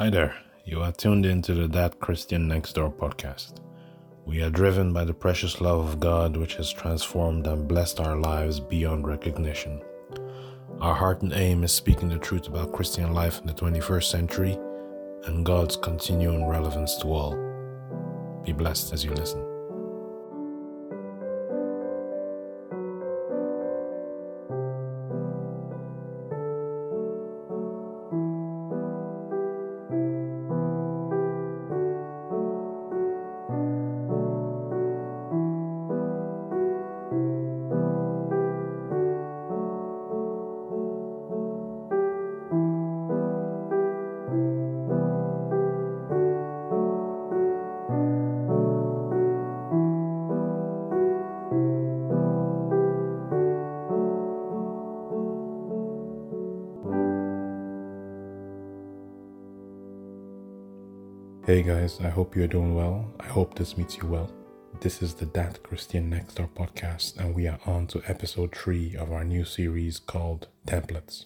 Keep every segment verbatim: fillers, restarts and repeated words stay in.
Hi there, you are tuned into the That Christian Next Door podcast. We are driven by the precious love of God which has transformed and blessed our lives beyond recognition. Our heart and aim is speaking the truth about Christian life in the twenty-first century and God's continuing relevance to all. Be blessed as you listen. Hey guys, I hope you're doing well. I hope this meets you well. This is the That Christian Next Door podcast, and we are on to episode three of our new series called Templates.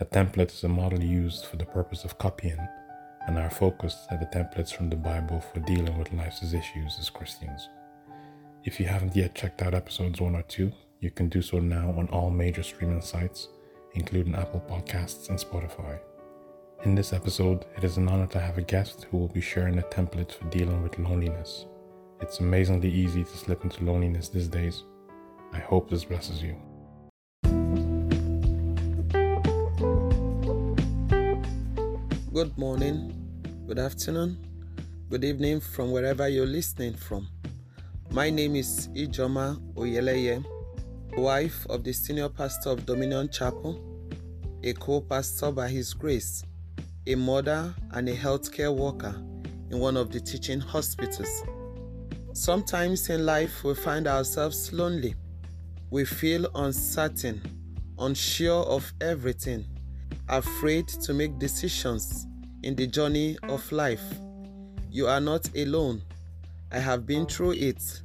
A template is a model used for the purpose of copying, and our focus are the templates from the Bible for dealing with life's issues as Christians. If you haven't yet checked out episodes one or two, you can do so now on all major streaming sites, including Apple Podcasts and Spotify. In this episode, it is an honor to have a guest who will be sharing a template for dealing with loneliness. It's amazingly easy to slip into loneliness these days. I hope this blesses you. Good morning, good afternoon, good evening from wherever you're listening from. My name is Ijeoma Oyeleye, wife of the senior pastor of Dominion Chapel, a co-pastor by his grace, a mother and a healthcare worker in one of the teaching hospitals. Sometimes in life we find ourselves lonely. We feel uncertain, unsure of everything, afraid to make decisions in the journey of life. You are not alone. I have been through it.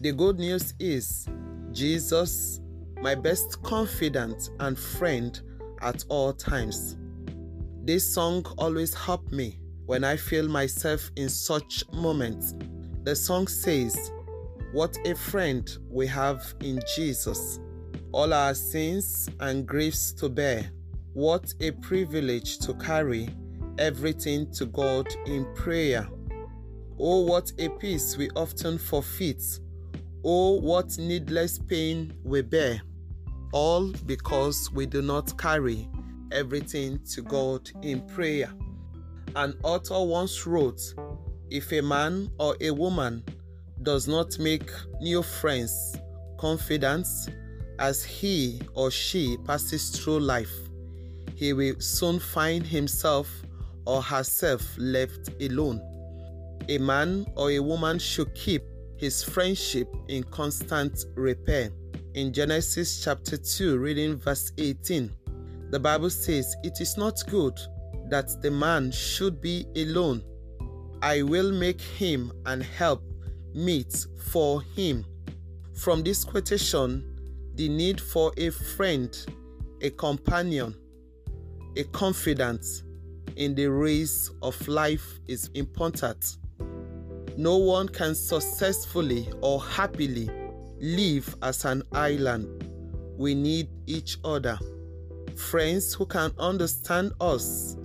The good news is Jesus, my best confidant and friend at all times. This song always helps me when I feel myself in such moments. The song says, "What a friend we have in Jesus. All our sins and griefs to bear. What a privilege to carry everything to God in prayer. Oh, what a peace we often forfeit. Oh, what needless pain we bear. All because we do not carry everything to God in prayer." An author once wrote, "If a man or a woman does not make new friends, confidants, as he or she passes through life, he will soon find himself or herself left alone. A man or a woman should keep his friendship in constant repair." In Genesis chapter two, reading verse eighteen, the Bible says, "It is not good that the man should be alone. I will make him an help meet for him." From this quotation, the need for a friend, a companion, a confidant in the race of life is important. No one can successfully or happily live as an island. We need each other. Friends who can understand us,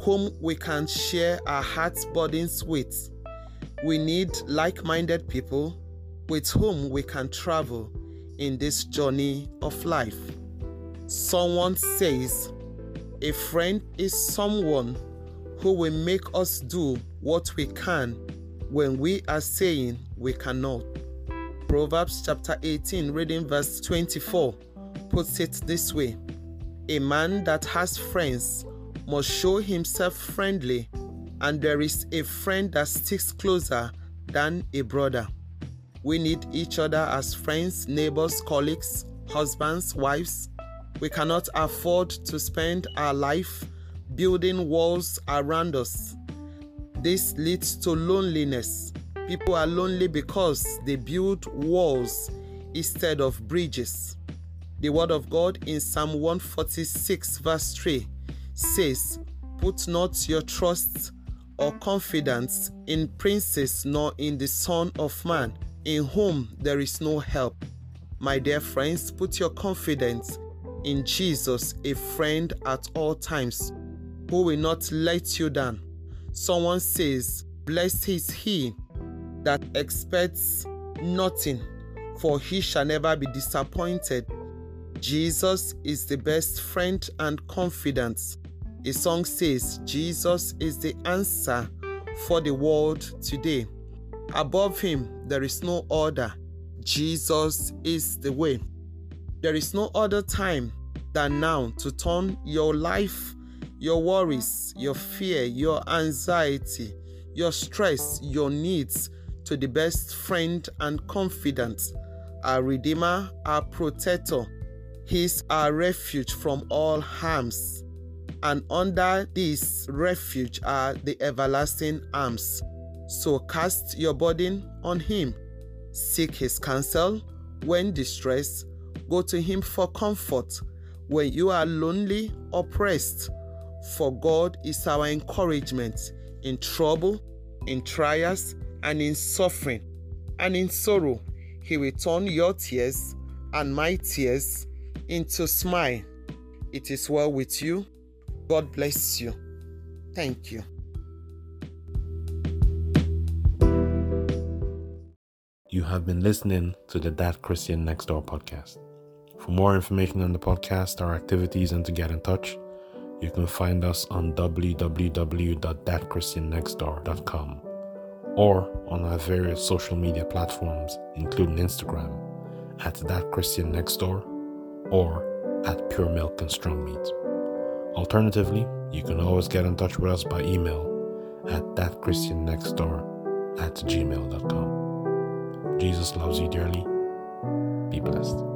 whom we can share our heart's burdens with. We need like-minded people with whom we can travel in this journey of life. Someone says, "A friend is someone who will make us do what we can when we are saying we cannot." Proverbs chapter eighteen, reading verse twenty-four, puts it this way, "A man that has friends must show himself friendly, and there is a friend that sticks closer than a brother." We need each other as friends, neighbors, colleagues, husbands, wives. We cannot afford to spend our life building walls around us. This leads to loneliness. People are lonely because they build walls instead of bridges. The word of God in Psalm one forty-six verse three says, Put not your trust or confidence in princes, nor in the Son of Man, in whom there is no help. My dear friends, put your confidence in Jesus, a friend at all times, who will not let you down. Someone says, "Blessed is he that expects nothing, for he shall never be disappointed." Jesus is the best friend and confidence. A song says, Jesus is the answer for the world today. Above him, there is no other. Jesus is the way. There is no other time than now to turn your life, your worries, your fear, your anxiety, your stress, your needs to the best friend and confidant, our Redeemer, our Protector. He is our refuge from all harms, and under this refuge are the everlasting arms. So cast your burden on him. Seek his counsel when distressed. Go to him for comfort when you are lonely, oppressed. For God is our encouragement in trouble, in trials, and in suffering, and in sorrow. He will turn your tears and my tears into smile. It is well with you. God bless you. Thank you. You have been listening to the That Christian Next Door podcast. For more information on the podcast, our activities, and to get in touch, you can find us on w w w dot that christian next door dot com or on our various social media platforms, including Instagram at That Christian Next Door or at Pure Milk and Strong Meat. Alternatively, you can always get in touch with us by email at that christian next door at gmail dot com. Jesus loves you dearly. Be blessed.